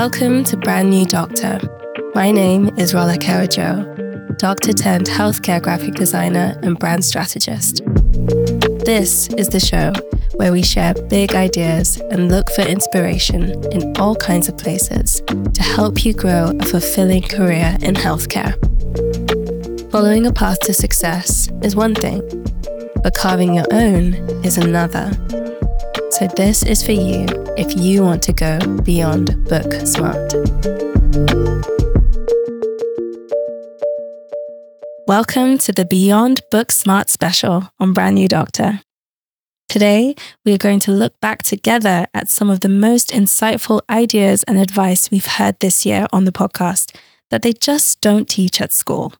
Welcome to Brand New Dr. My name is Rolake Ojo, doctor turned healthcare graphic designer and brand strategist. This is the show where we share big ideas and look for inspiration in all kinds of places to help you grow a fulfilling career in healthcare. Following a path to success is one thing, but carving your own is another. So this is for you if you want to go beyond book smart. Welcome to the Beyond Book Smart special on Brand New Doctor. Today, we are going to look back together at some of the most insightful ideas and advice we've heard this year on the podcast that they just don't teach at school.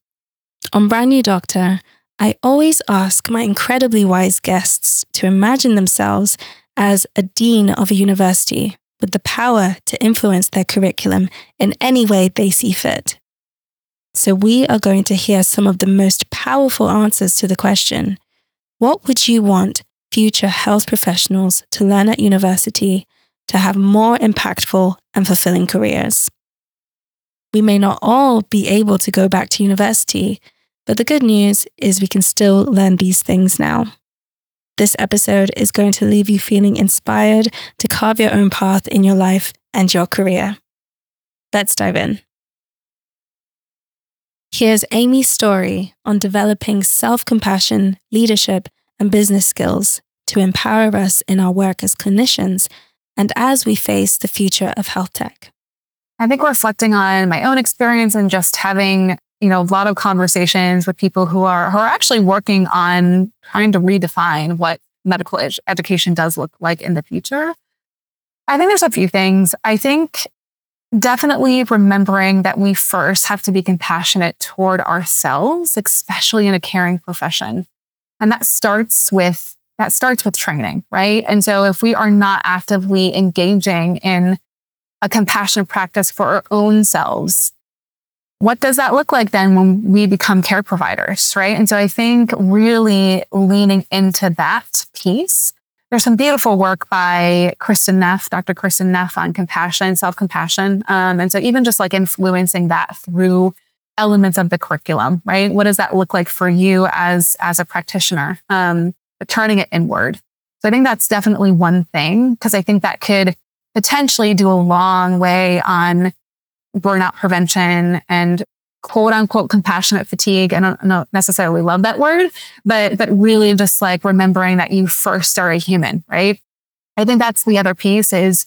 On Brand New Doctor, I always ask my incredibly wise guests to imagine themselves as a dean of a university with the power to influence their curriculum in any way they see fit. So we are going to hear some of the most powerful answers to the question, what would you want future health professionals to learn at university to have more impactful and fulfilling careers? We may not all be able to go back to university, but the good news is we can still learn these things now. This episode is going to leave you feeling inspired to carve your own path in your life and your career. Let's dive in. Here's Amy's story on developing self-compassion, leadership, and business skills to empower us in our work as clinicians and as we face the future of health tech. I think reflecting on my own experience and just having a lot of conversations with people who are actually working on trying to redefine what medical education does look like in the future. I think there's a few things. I think definitely remembering that we first have to be compassionate toward ourselves, especially in a caring profession. And that starts with training, right? And so if we are not actively engaging in a compassionate practice for our own selves, what does that look like then when we become care providers, right? And so I think really leaning into that piece. There's some beautiful work by Dr. Kristen Neff on compassion, self-compassion. And so even just like influencing that through elements of the curriculum, right? What does that look like for you as a practitioner? But turning it inward. So I think that's definitely one thing, because I think that could potentially do a long way on burnout prevention and quote unquote compassionate fatigue. I don't necessarily love that word, but really just like remembering that you first are a human, right? I think that's the other piece is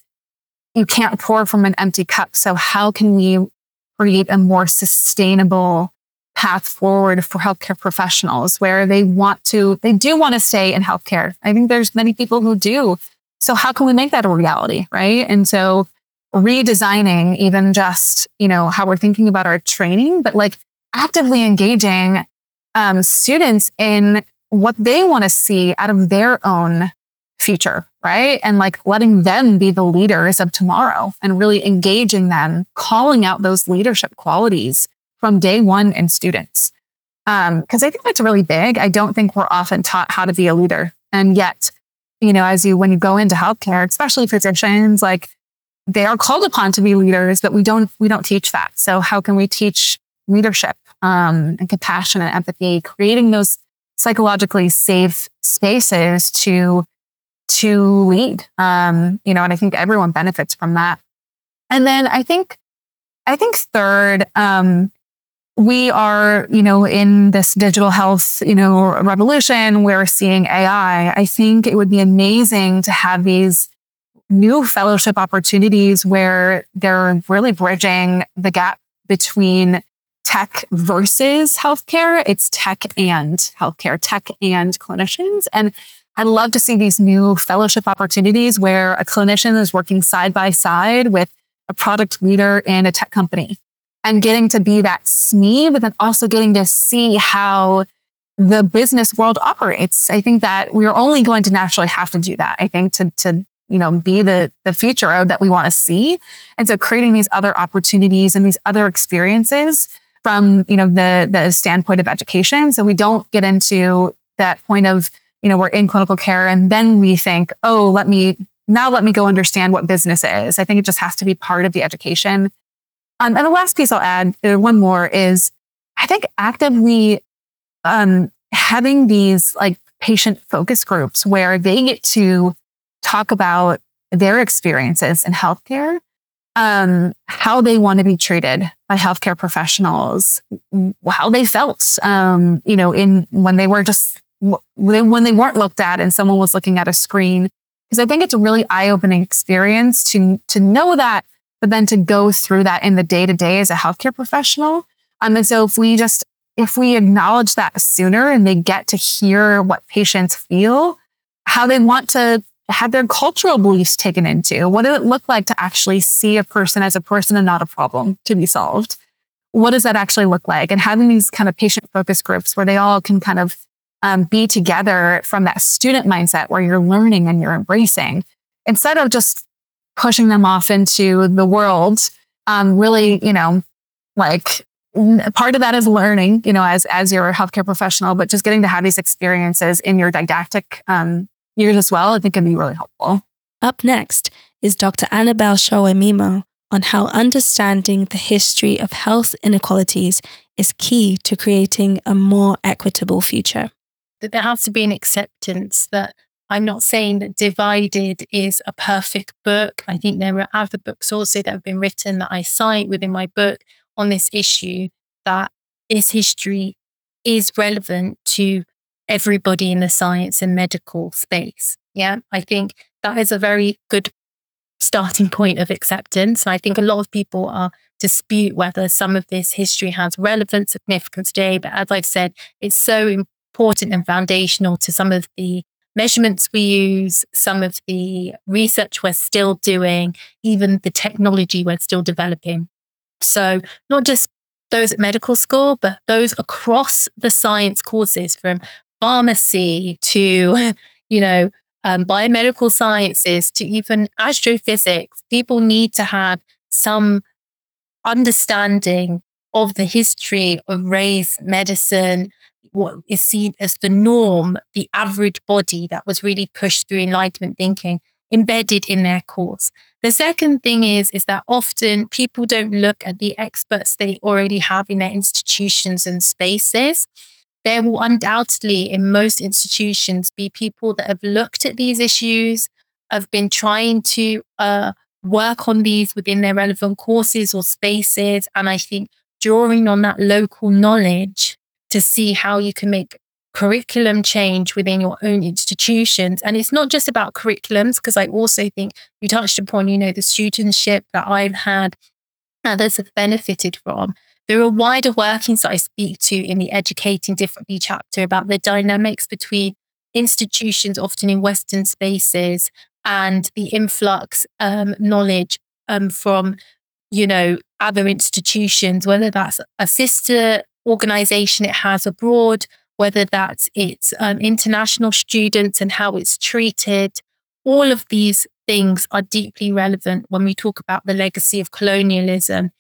you can't pour from an empty cup. So how can we create a more sustainable path forward for healthcare professionals where they do want to stay in healthcare? I think there's many people who do. So how can we make that a reality, right? And so redesigning even just, how we're thinking about our training, but like actively engaging students in what they want to see out of their own future, right? And like letting them be the leaders of tomorrow and really engaging them, calling out those leadership qualities from day one in students. Because I think that's really big. I don't think we're often taught how to be a leader. And yet, when you go into healthcare, especially physicians, like they are called upon to be leaders, but we don't teach that. So how can we teach leadership and compassion and empathy, creating those psychologically safe spaces to lead? And I think everyone benefits from that. And then I think third, we are, in this digital health, revolution, we're seeing AI. I think it would be amazing to have these new fellowship opportunities where they're really bridging the gap between tech versus healthcare. It's tech and healthcare, tech and clinicians. And I'd love to see these new fellowship opportunities where a clinician is working side by side with a product leader in a tech company and getting to be that SME, but then also getting to see how the business world operates. I think that we're only going to naturally have to do that, I think, to be the future that we want to see. And so creating these other opportunities and these other experiences from, the standpoint of education. So we don't get into that point of, we're in clinical care and then we think, oh, let me now let me go understand what business is. I think it just has to be part of the education. And the last piece I'll add, one more, is I think actively having these like patient focus groups where they get to talk about their experiences in healthcare, how they want to be treated by healthcare professionals, how they felt, when they weren't looked at and someone was looking at a screen. Because I think it's a really eye-opening experience to know that, but then to go through that in the day-to-day as a healthcare professional. And so if we acknowledge that sooner and they get to hear what patients feel, how they want to have their cultural beliefs taken into, what did it look like to actually see a person as a person and not a problem to be solved? What does that actually look like? And having these kind of patient focus groups where they all can kind of be together from that student mindset where you're learning and you're embracing, instead of just pushing them off into the world, part of that is learning, as you're a healthcare professional, but just getting to have these experiences in your didactic years as well, I think can be really helpful. Up next is Dr. Annabel Sowemimo on how understanding the history of health inequalities is key to creating a more equitable future. There has to be an acceptance that I'm not saying that Divided is a perfect book. I think there are other books also that have been written that I cite within my book on this issue, that its history is relevant to everybody in the science and medical space. Yeah, I think that is a very good starting point of acceptance. And I think a lot of people dispute whether some of this history has relevant significance today. But as I've said, it's so important and foundational to some of the measurements we use, some of the research we're still doing, even the technology we're still developing. So not just those at medical school, but those across the science courses, from pharmacy to, biomedical sciences to even astrophysics. People need to have some understanding of the history of race, medicine, what is seen as the norm, the average body that was really pushed through Enlightenment thinking, embedded in their course. The second thing is that often people don't look at the experts they already have in their institutions and spaces. There will undoubtedly, in most institutions, be people that have looked at these issues, have been trying to work on these within their relevant courses or spaces. And I think drawing on that local knowledge to see how you can make curriculum change within your own institutions. And it's not just about curriculums, because I also think you touched upon, the studentship that I've had, others have benefited from. There are wider workings that I speak to in the Educating Differently chapter about the dynamics between institutions, often in Western spaces, and the influx knowledge from, other institutions, whether that's a sister organization it has abroad, whether that's its international students and how it's treated. All of these things are deeply relevant when we talk about the legacy of colonialism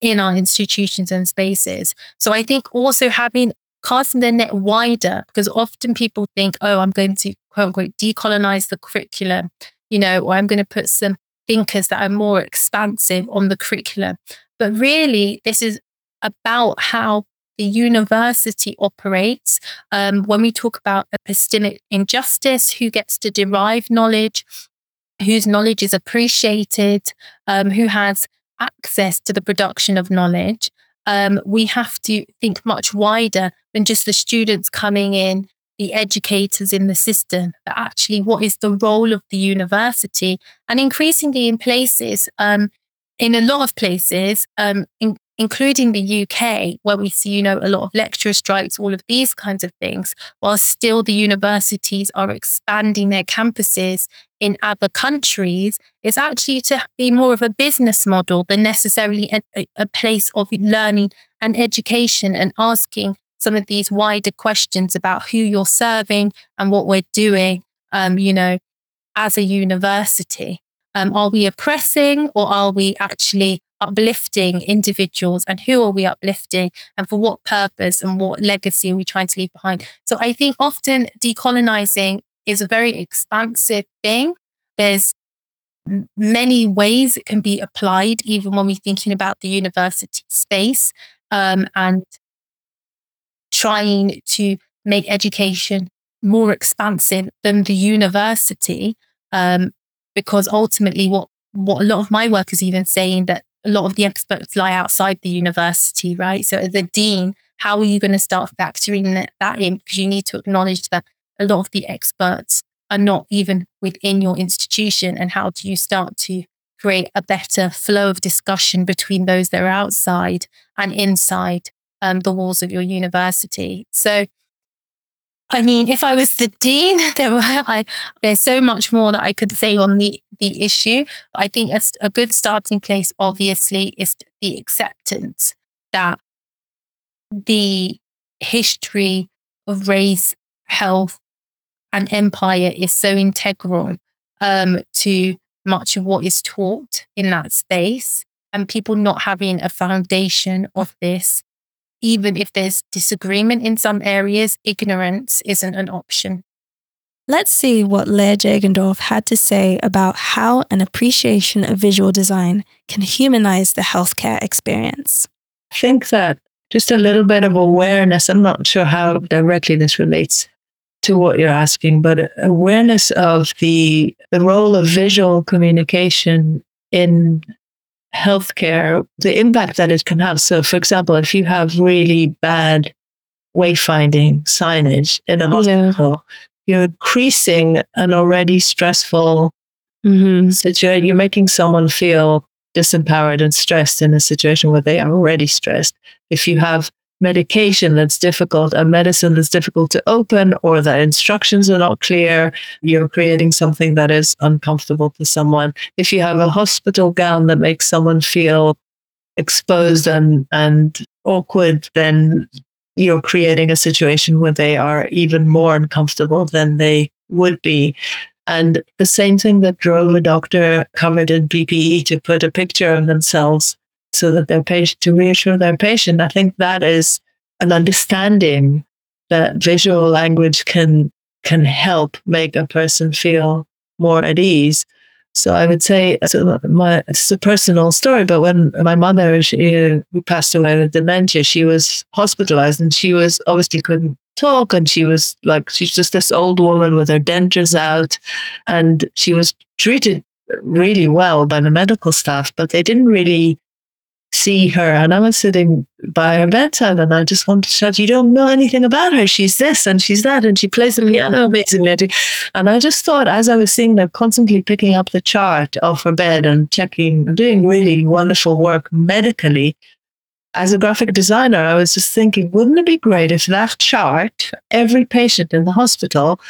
in our institutions and spaces. So I think also casting the net wider, because often people think, oh, I'm going to, quote unquote, decolonize the curriculum, or I'm going to put some thinkers that are more expansive on the curriculum. But really, this is about how the university operates. When we talk about epistemic injustice, who gets to derive knowledge, whose knowledge is appreciated, who has access to the production of knowledge, we have to think much wider than just the students coming in, the educators in the system, but actually what is the role of the university. And increasingly in a lot of places, including the UK, where we see, a lot of lecturer strikes, all of these kinds of things, while still the universities are expanding their campuses in other countries, it's actually to be more of a business model than necessarily a place of learning and education, and asking some of these wider questions about who you're serving and what we're doing, as a university. Are we oppressing, or are we actually uplifting individuals, and who are we uplifting, and for what purpose, and what legacy are we trying to leave behind? So I think often decolonizing is a very expansive thing. There's many ways it can be applied, even when we're thinking about the university space and trying to make education more expansive than the university, because ultimately what a lot of my work is even saying that a lot of the experts lie outside the university, right? So as a dean, how are you going to start factoring that in? Because you need to acknowledge that a lot of the experts are not even within your institution, and how do you start to create a better flow of discussion between those that are outside and inside the walls of your university? So, I mean, if I was the dean, there's so much more that I could say on the issue. I think a good starting place, obviously, is the acceptance that the history of race, health, and empire is so integral to much of what is taught in that space, and people not having a foundation of this, even if there's disagreement in some areas, ignorance isn't an option. Let's see what Lea Jagendorf had to say about how an appreciation of visual design can humanize the healthcare experience. I think that just a little bit of awareness, I'm not sure how directly this relates to what you're asking, but awareness of the role of visual communication in healthcare, the impact that it can have. So, for example, if you have really bad wayfinding signage in a hospital, you're increasing an already stressful situation. You're making someone feel disempowered and stressed in a situation where they are already stressed. If you have medication that's difficult, a medicine that's difficult to open, or the instructions are not clear, you're creating something that is uncomfortable to someone. If you have a hospital gown that makes someone feel exposed and awkward, then you're creating a situation where they are even more uncomfortable than they would be. And the same thing that drove a doctor covered in PPE to put a picture of themselves so that their patient, to reassure their patient. I think that is an understanding that visual language can help make a person feel more at ease. So I would say, it's a personal story, but when my mother, who passed away with dementia, she was hospitalized, and she was obviously couldn't talk, and she's just this old woman with her dentures out, and she was treated really well by the medical staff, but they didn't really see her. And I was sitting by her bedside, and I just wanted to shout, "You don't know anything about her. She's this and she's that, and she plays the piano amazingly." And I just thought, as I was seeing them constantly picking up the chart off her bed and checking, doing really wonderful work medically, as a graphic designer, I was just thinking, wouldn't it be great if that chart, every patient in the hospital,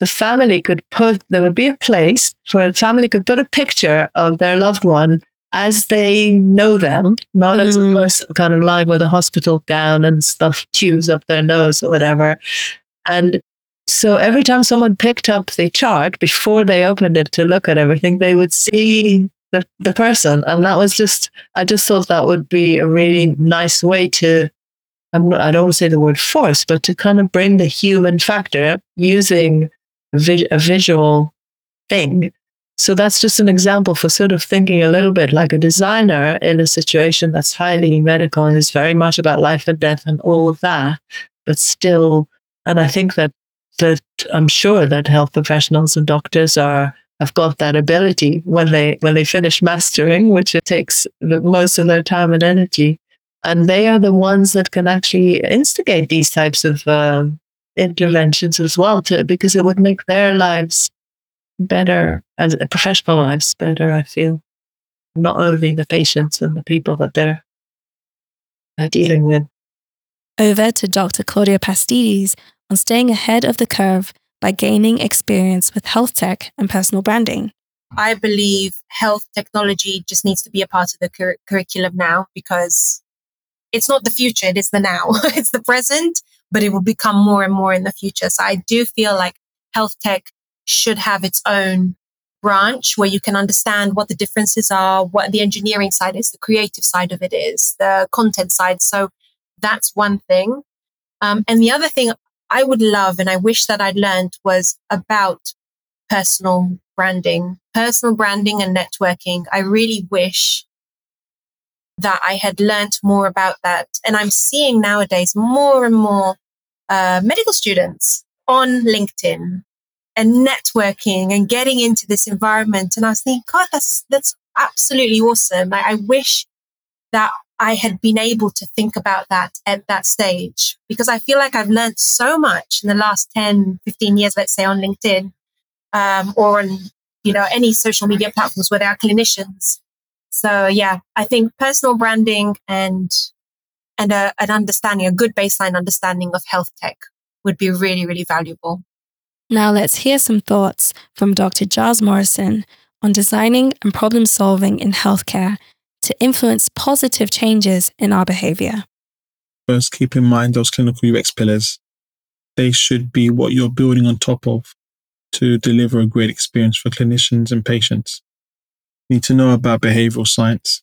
there would be a place where the family could put a picture of their loved one as they know them, not as a person kind of lying with a hospital gown and stuff, tubes up their nose or whatever. And so every time someone picked up the chart before they opened it to look at everything, they would see the person. And that was I just thought that would be a really nice way to, I don't want to say the word force, but to kind of bring the human factor using a visual thing. So that's just an example for sort of thinking a little bit like a designer in a situation that's highly medical and is very much about life and death and all of that, but still, and I think that I'm sure that health professionals and doctors have got that ability when they finish mastering, which it takes most of their time and energy, and they are the ones that can actually instigate these types of interventions as well, because it would make their lives better, as professional lives better, I feel, not only the patients and the people that they're dealing with. Over to Dr. Claudia Pastides on staying ahead of the curve by gaining experience with health tech and personal branding. I believe health technology just needs to be a part of the curriculum now, because it's not the future, it is the now. It's the present, but it will become more and more in the future. So I do feel like health tech should have its own branch where you can understand what the differences are, what the engineering side is, the creative side of it is, the content side. So that's one thing. And the other thing I would love, and I wish that I'd learned, was about personal branding, personal branding and networking. I really wish that I had learned more about that. And I'm seeing nowadays more and more medical students on LinkedIn and networking and getting into this environment. And I was thinking, God, that's absolutely awesome. I wish that I had been able to think about that at that stage, because I feel like I've learned so much in the last 10, 15 years, let's say on LinkedIn, or on, any social media platforms where there are clinicians. So yeah, I think personal branding and an understanding, a good baseline understanding of health tech would be really, really valuable. Now let's hear some thoughts from Dr. Gyles Morrison on designing and problem solving in healthcare to influence positive changes in our behavior. First, keep in mind those clinical UX pillars. They should be what you're building on top of to deliver a great experience for clinicians and patients. You need to know about behavioral science.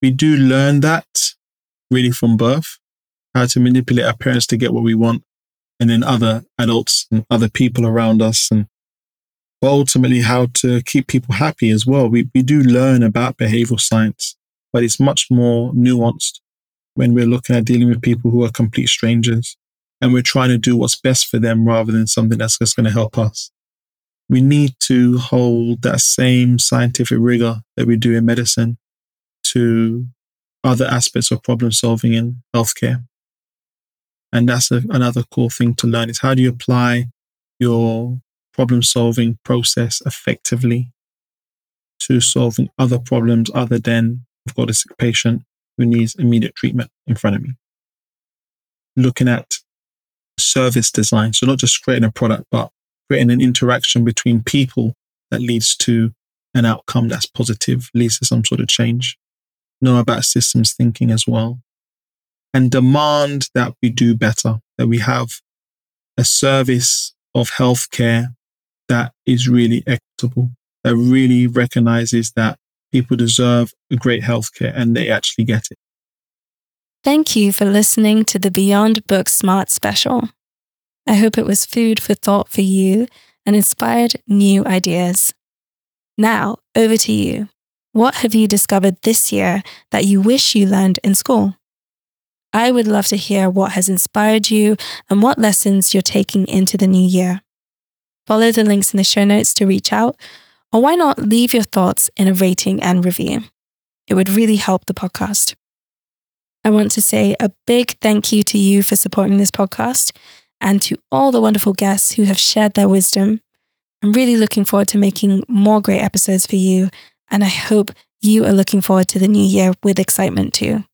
We do learn that really from birth, how to manipulate our parents to get what we want, and then other adults and other people around us, but ultimately how to keep people happy as well. We do learn about behavioral science, but it's much more nuanced when we're looking at dealing with people who are complete strangers and we're trying to do what's best for them rather than something that's just going to help us. We need to hold that same scientific rigor that we do in medicine to other aspects of problem solving in healthcare. And that's another cool thing to learn, is how do you apply your problem-solving process effectively to solving other problems other than I've got a sick patient who needs immediate treatment in front of me. Looking at service design, so not just creating a product, but creating an interaction between people that leads to an outcome that's positive, leads to some sort of change. Know about systems thinking as well. And demand that we do better, that we have a service of healthcare that is really equitable, that really recognizes that people deserve a great healthcare and they actually get it. Thank you for listening to the Beyond Book Smart special. I hope it was food for thought for you and inspired new ideas. Now, over to you. What have you discovered this year that you wish you learned in school? I would love to hear what has inspired you and what lessons you're taking into the new year. Follow the links in the show notes to reach out, or why not leave your thoughts in a rating and review? It would really help the podcast. I want to say a big thank you to you for supporting this podcast and to all the wonderful guests who have shared their wisdom. I'm really looking forward to making more great episodes for you, and I hope you are looking forward to the new year with excitement too.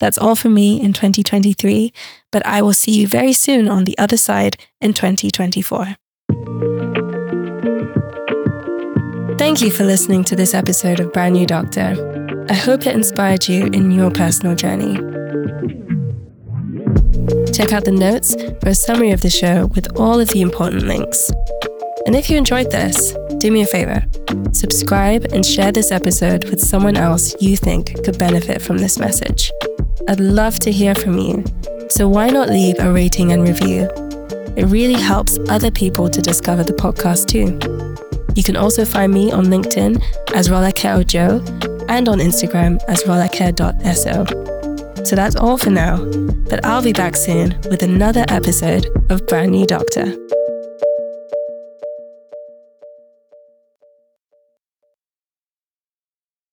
That's all for me in 2023, but I will see you very soon on the other side in 2024. Thank you for listening to this episode of Brand New Doctor. I hope it inspired you in your personal journey. Check out the notes for a summary of the show with all of the important links. And if you enjoyed this, do me a favor, subscribe and share this episode with someone else you think could benefit from this message. I'd love to hear from you, so why not leave a rating and review? It really helps other people to discover the podcast too. You can also find me on LinkedIn as Rolake Ojo and on Instagram as rolake.so. So that's all for now, but I'll be back soon with another episode of Brand New Doctor.